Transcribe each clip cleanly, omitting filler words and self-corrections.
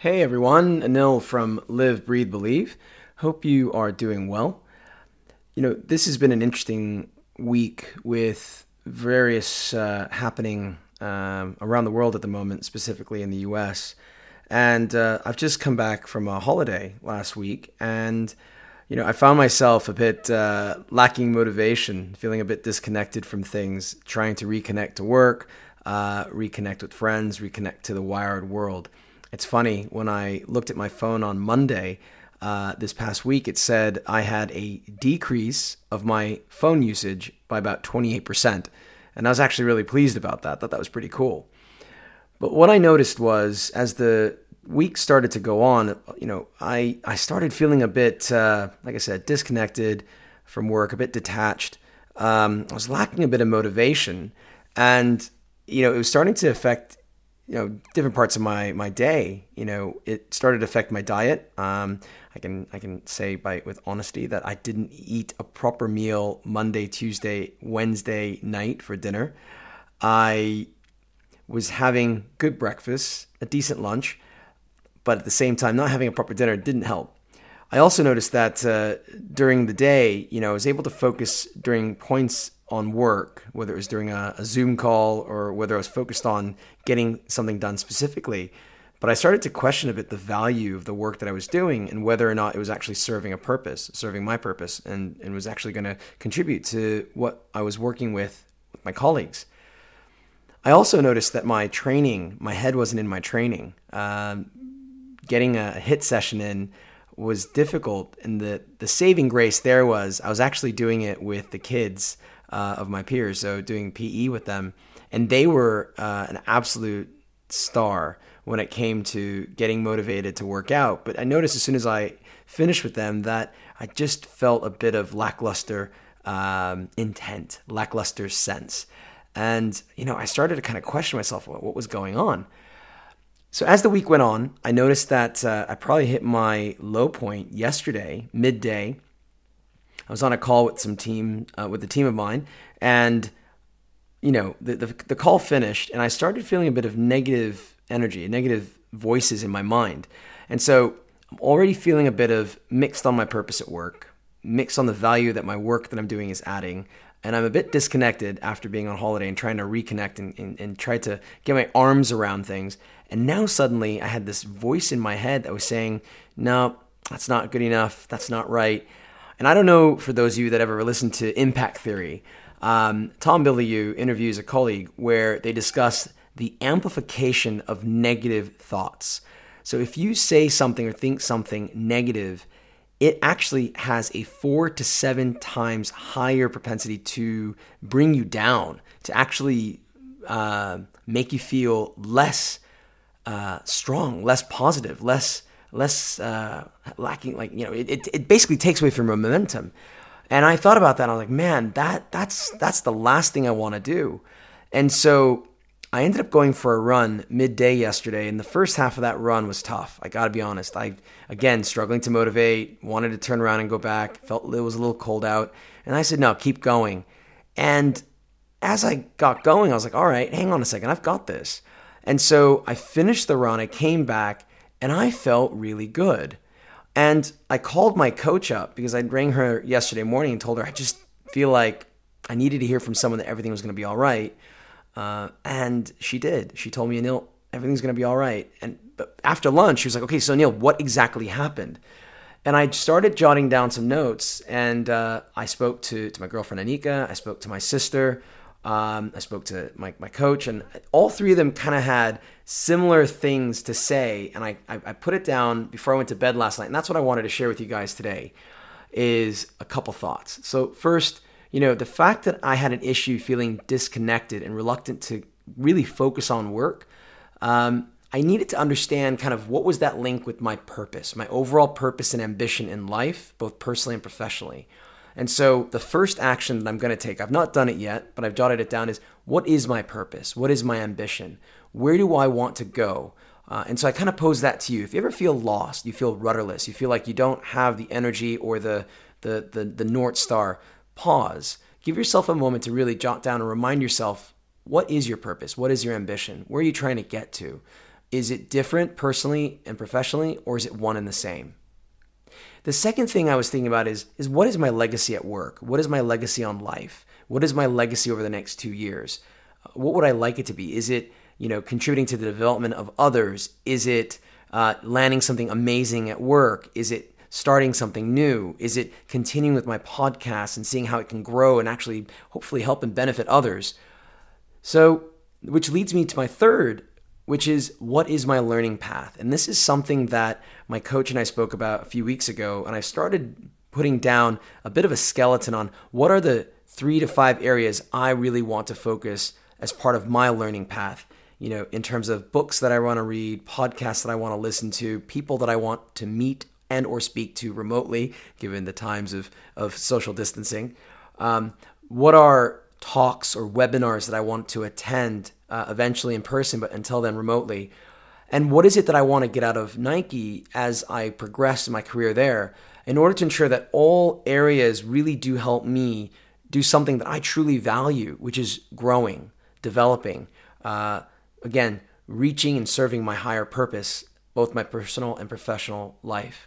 Hey everyone, Anil from Live, Breathe, Believe. Hope you are doing well. You know, this has been an interesting week with various happening around the world at the moment, specifically in the US. And I've just come back from a holiday last week and, you know, I found myself a bit lacking motivation, feeling a bit disconnected from things, trying to reconnect to work, reconnect with friends, reconnect to the wired world. It's funny, when I looked at my phone on Monday this past week, it said I had a decrease of my phone usage by about 28%. And I was actually really pleased about that. I thought that was pretty cool. But what I noticed was, as the week started to go on, you know, I started feeling a bit, like I said, disconnected from work, a bit detached. I was lacking a bit of motivation. And, you know, it was starting to affect different parts of my day. You know, it started to affect my diet. I can say with honesty that I didn't eat a proper meal Monday, Tuesday, Wednesday night for dinner. I was having good breakfast, a decent lunch, but at the same time, not having a proper dinner didn't help. I also noticed that during the day, you know, I was able to focus during points on work, whether it was during a Zoom call or whether I was focused on getting something done specifically. But I started to question a bit the value of the work that I was doing and whether or not it was actually serving a purpose, serving my purpose, and was actually going to contribute to what I was working with my colleagues. I also noticed that my training, my head wasn't in my training. Getting a HIIT session in was difficult, and the saving grace there was I was actually doing it with the kids of my peers, so doing PE with them, and they were an absolute star when it came to getting motivated to work out. But I noticed as soon as I finished with them that I just felt a bit of lackluster intent, lackluster sense, and you know, I started to kind of question myself what was going on. So as the week went on, I noticed that I probably hit my low point yesterday, midday. I was on a call with with a team of mine, and you know, the call finished, and I started feeling a bit of negative energy, negative voices in my mind, and so I'm already feeling a bit of mixed on my purpose at work, mixed on the value that my work that I'm doing is adding, and I'm a bit disconnected after being on holiday and trying to reconnect and try to get my arms around things, and now suddenly I had this voice in my head that was saying, "No, that's not good enough. That's not right." And I don't know, for those of you that ever listened to Impact Theory, Tom Bilyeu interviews a colleague where they discuss the amplification of negative thoughts. So if you say something or think something negative, it actually has a 4 to 7 times higher propensity to bring you down, to actually make you feel less strong, less positive, less lacking, like, you know, it basically takes away from your momentum. And I thought about that, and I was like, man, that's the last thing I want to do. And so I ended up going for a run midday yesterday, and the first half of that run was tough. I got to be honest. Again, struggling to motivate, wanted to turn around and go back, felt it was a little cold out. And I said, no, keep going. And as I got going, I was like, all right, hang on a second, I've got this. And so I finished the run, I came back, and I felt really good. And I called my coach up because I rang her yesterday morning and told her I just feel like I needed to hear from someone that everything was going to be all right. And she did. She told me, Neil, everything's going to be all right. But after lunch, she was like, okay, so Neil, what exactly happened? And I started jotting down some notes. And I spoke to my girlfriend, Anika. I spoke to my sister. I spoke to my coach, and all three of them kind of had similar things to say, and I put it down before I went to bed last night, and that's what I wanted to share with you guys today, is a couple thoughts. So first, you know, the fact that I had an issue feeling disconnected and reluctant to really focus on work, I needed to understand kind of what was that link with my purpose, my overall purpose and ambition in life, both personally and professionally. And so the first action that I'm going to take, I've not done it yet, but I've jotted it down, is what is my purpose? What is my ambition? Where do I want to go? And so I kind of pose that to you. If you ever feel lost, you feel rudderless, you feel like you don't have the energy or the North Star, pause. Give yourself a moment to really jot down and remind yourself, what is your purpose? What is your ambition? Where are you trying to get to? Is it different personally and professionally, or is it one and the same? The second thing I was thinking about is what is my legacy at work? What is my legacy on life? What is my legacy over the next 2 years? What would I like it to be? Is it, contributing to the development of others? Is it landing something amazing at work? Is it starting something new? Is it continuing with my podcast and seeing how it can grow and actually hopefully help and benefit others? So, which leads me to my third, which is, what is my learning path? And this is something that my coach and I spoke about a few weeks ago, and I started putting down a bit of a skeleton on what are the 3 to 5 areas I really want to focus as part of my learning path, in terms of books that I want to read, podcasts that I want to listen to, people that I want to meet and or speak to remotely, given the times of social distancing. What are talks or webinars that I want to attend eventually in person, but until then remotely? And what is it that I want to get out of Nike as I progress in my career there, in order to ensure that all areas really do help me do something that I truly value, which is growing, developing, again, reaching and serving my higher purpose, both my personal and professional life.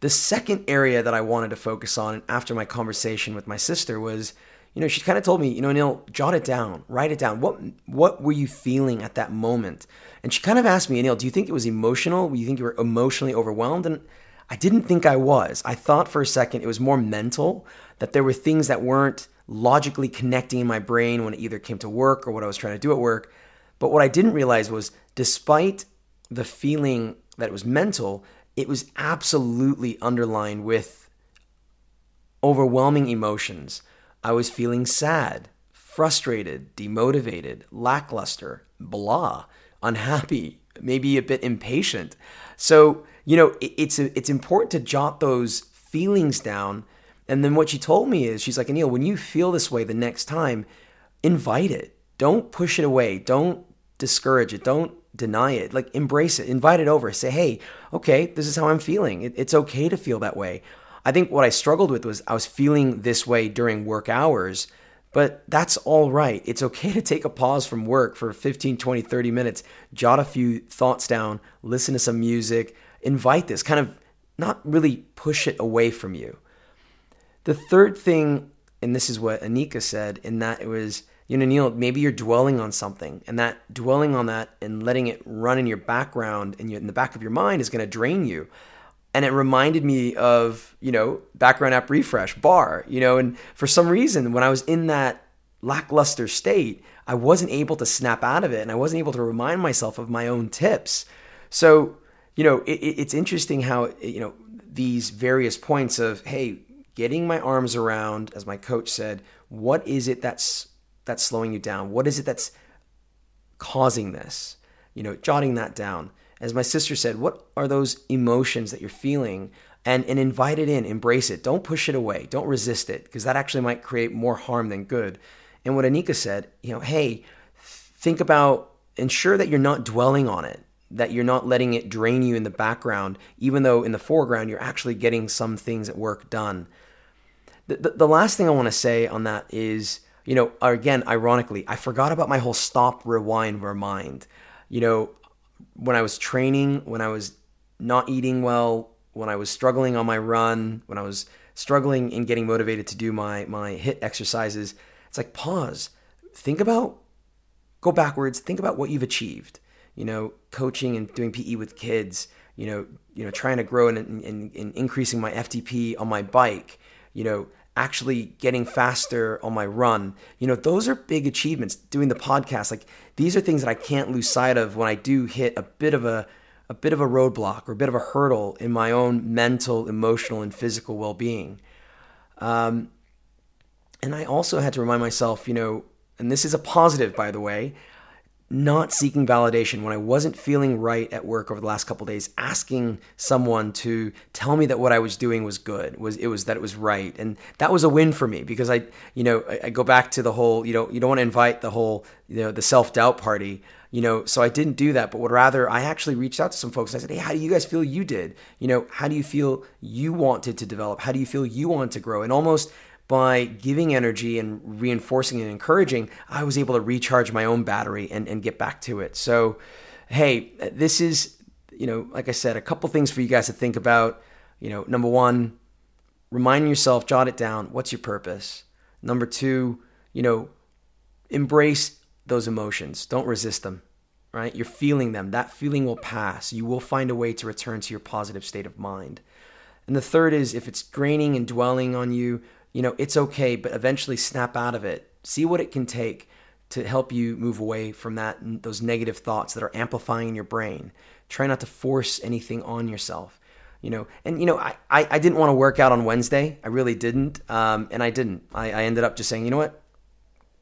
The second area that I wanted to focus on after my conversation with my sister was, she kind of told me, Neil, jot it down, write it down. What were you feeling at that moment? And she kind of asked me, Neil, do you think it was emotional? Do you think you were emotionally overwhelmed? And I didn't think I was. I thought for a second it was more mental, that there were things that weren't logically connecting in my brain when it either came to work or what I was trying to do at work. But what I didn't realize was, despite the feeling that it was mental, it was absolutely underlined with overwhelming emotions. I was feeling sad, frustrated, demotivated, lackluster, blah, unhappy, maybe a bit impatient. So, it's important to jot those feelings down. And then what she told me is, she's like, Neil, when you feel this way the next time, invite it. Don't push it away. Don't discourage it. Don't deny it. Like, embrace it, invite it over, say, hey, okay, this is how I'm feeling. It's okay to feel that way. I think what I struggled with was I was feeling this way during work hours, but that's all right. It's okay to take a pause from work for 15, 20, 30 minutes, jot a few thoughts down, listen to some music, invite this, kind of not really push it away from you. The third thing, and this is what Anika said, in that it was, Neil, maybe you're dwelling on something, and that dwelling on that and letting it run in your background and in the back of your mind is going to drain you. And it reminded me of, background app refresh bar, and for some reason, when I was in that lackluster state, I wasn't able to snap out of it, and I wasn't able to remind myself of my own tips. So, it's interesting how, these various points of, hey, getting my arms around, as my coach said, what is it that's slowing you down? What is it that's causing this? Jotting that down. As my sister said, what are those emotions that you're feeling? And invite it in, embrace it. Don't push it away. Don't resist it, because that actually might create more harm than good. And what Anika said, hey, think about, ensure that you're not dwelling on it, that you're not letting it drain you in the background, even though in the foreground, you're actually getting some things at work done. The last thing I want to say on that is, again, ironically, I forgot about my whole stop, rewind, remind. When I was training, when I was not eating well, when I was struggling on my run, when I was struggling in getting motivated to do my HIIT exercises, it's like, pause, go backwards, think about what you've achieved, coaching and doing PE with kids, trying to grow and increasing my FTP on my bike, actually getting faster on my run. Those are big achievements. Doing the podcast, like, these are things that I can't lose sight of when I do hit a bit of a roadblock or a bit of a hurdle in my own mental, emotional, and physical well-being. And I also had to remind myself, and this is a positive, by the way, not seeking validation. When I wasn't feeling right at work over the last couple of days, asking someone to tell me that what I was doing was good, that it was right. And that was a win for me, because I go back to the whole, you don't want to invite the whole, the self-doubt party, so I didn't do that, but would rather, I actually reached out to some folks and I said, hey, how do you guys feel you did? How do you feel you wanted to develop? How do you feel you want to grow? And almost by giving energy and reinforcing and encouraging, I was able to recharge my own battery and get back to it. So hey, this is, you know, like I said, a couple things for you guys to think about. You know, number one, remind yourself, jot it down. What's your purpose? Number two, you know, embrace those emotions. Don't resist them, right? You're feeling them. That feeling will pass. You will find a way to return to your positive state of mind. And the third is, if it's draining and dwelling on you, you know, it's okay, but eventually snap out of it. See what it can take to help you move away from that, those negative thoughts that are amplifying in your brain. Try not to force anything on yourself, you know. And, you know, I didn't want to work out on Wednesday. I really didn't, and I didn't. I ended up just saying, you know what,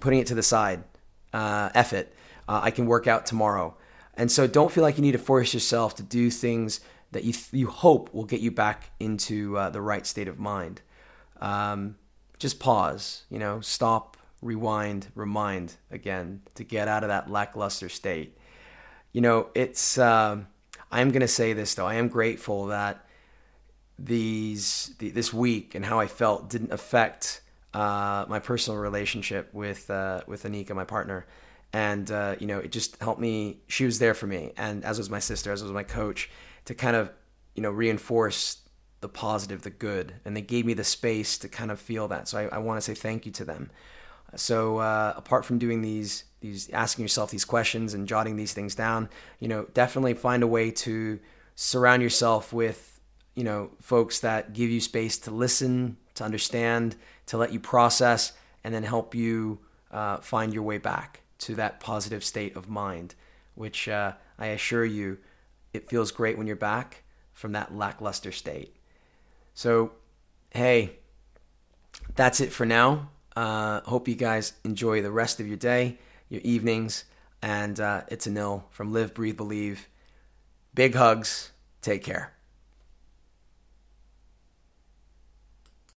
putting it to the side, F it. I can work out tomorrow. And so don't feel like you need to force yourself to do things that you hope will get you back into the right state of mind. Just pause, you know, stop, rewind, remind again to get out of that lackluster state. You know, it's, I'm going to say this though. I am grateful that this week and how I felt didn't affect my personal relationship with Anika, my partner. And, you know, it just helped me. She was there for me. And as was my sister, as was my coach, to kind of, you know, reinforce the positive, the good. And they gave me the space to kind of feel that. So I want to say thank you to them. So apart from doing these asking yourself these questions and jotting these things down, you know, definitely find a way to surround yourself with, you know, folks that give you space to listen, to understand, to let you process, and then help you find your way back to that positive state of mind, which I assure you, it feels great when you're back from that lackluster state. So, hey, that's it for now. Hope you guys enjoy the rest of your day, your evenings, and it's Anil from Live, Breathe, Believe. Big hugs. Take care.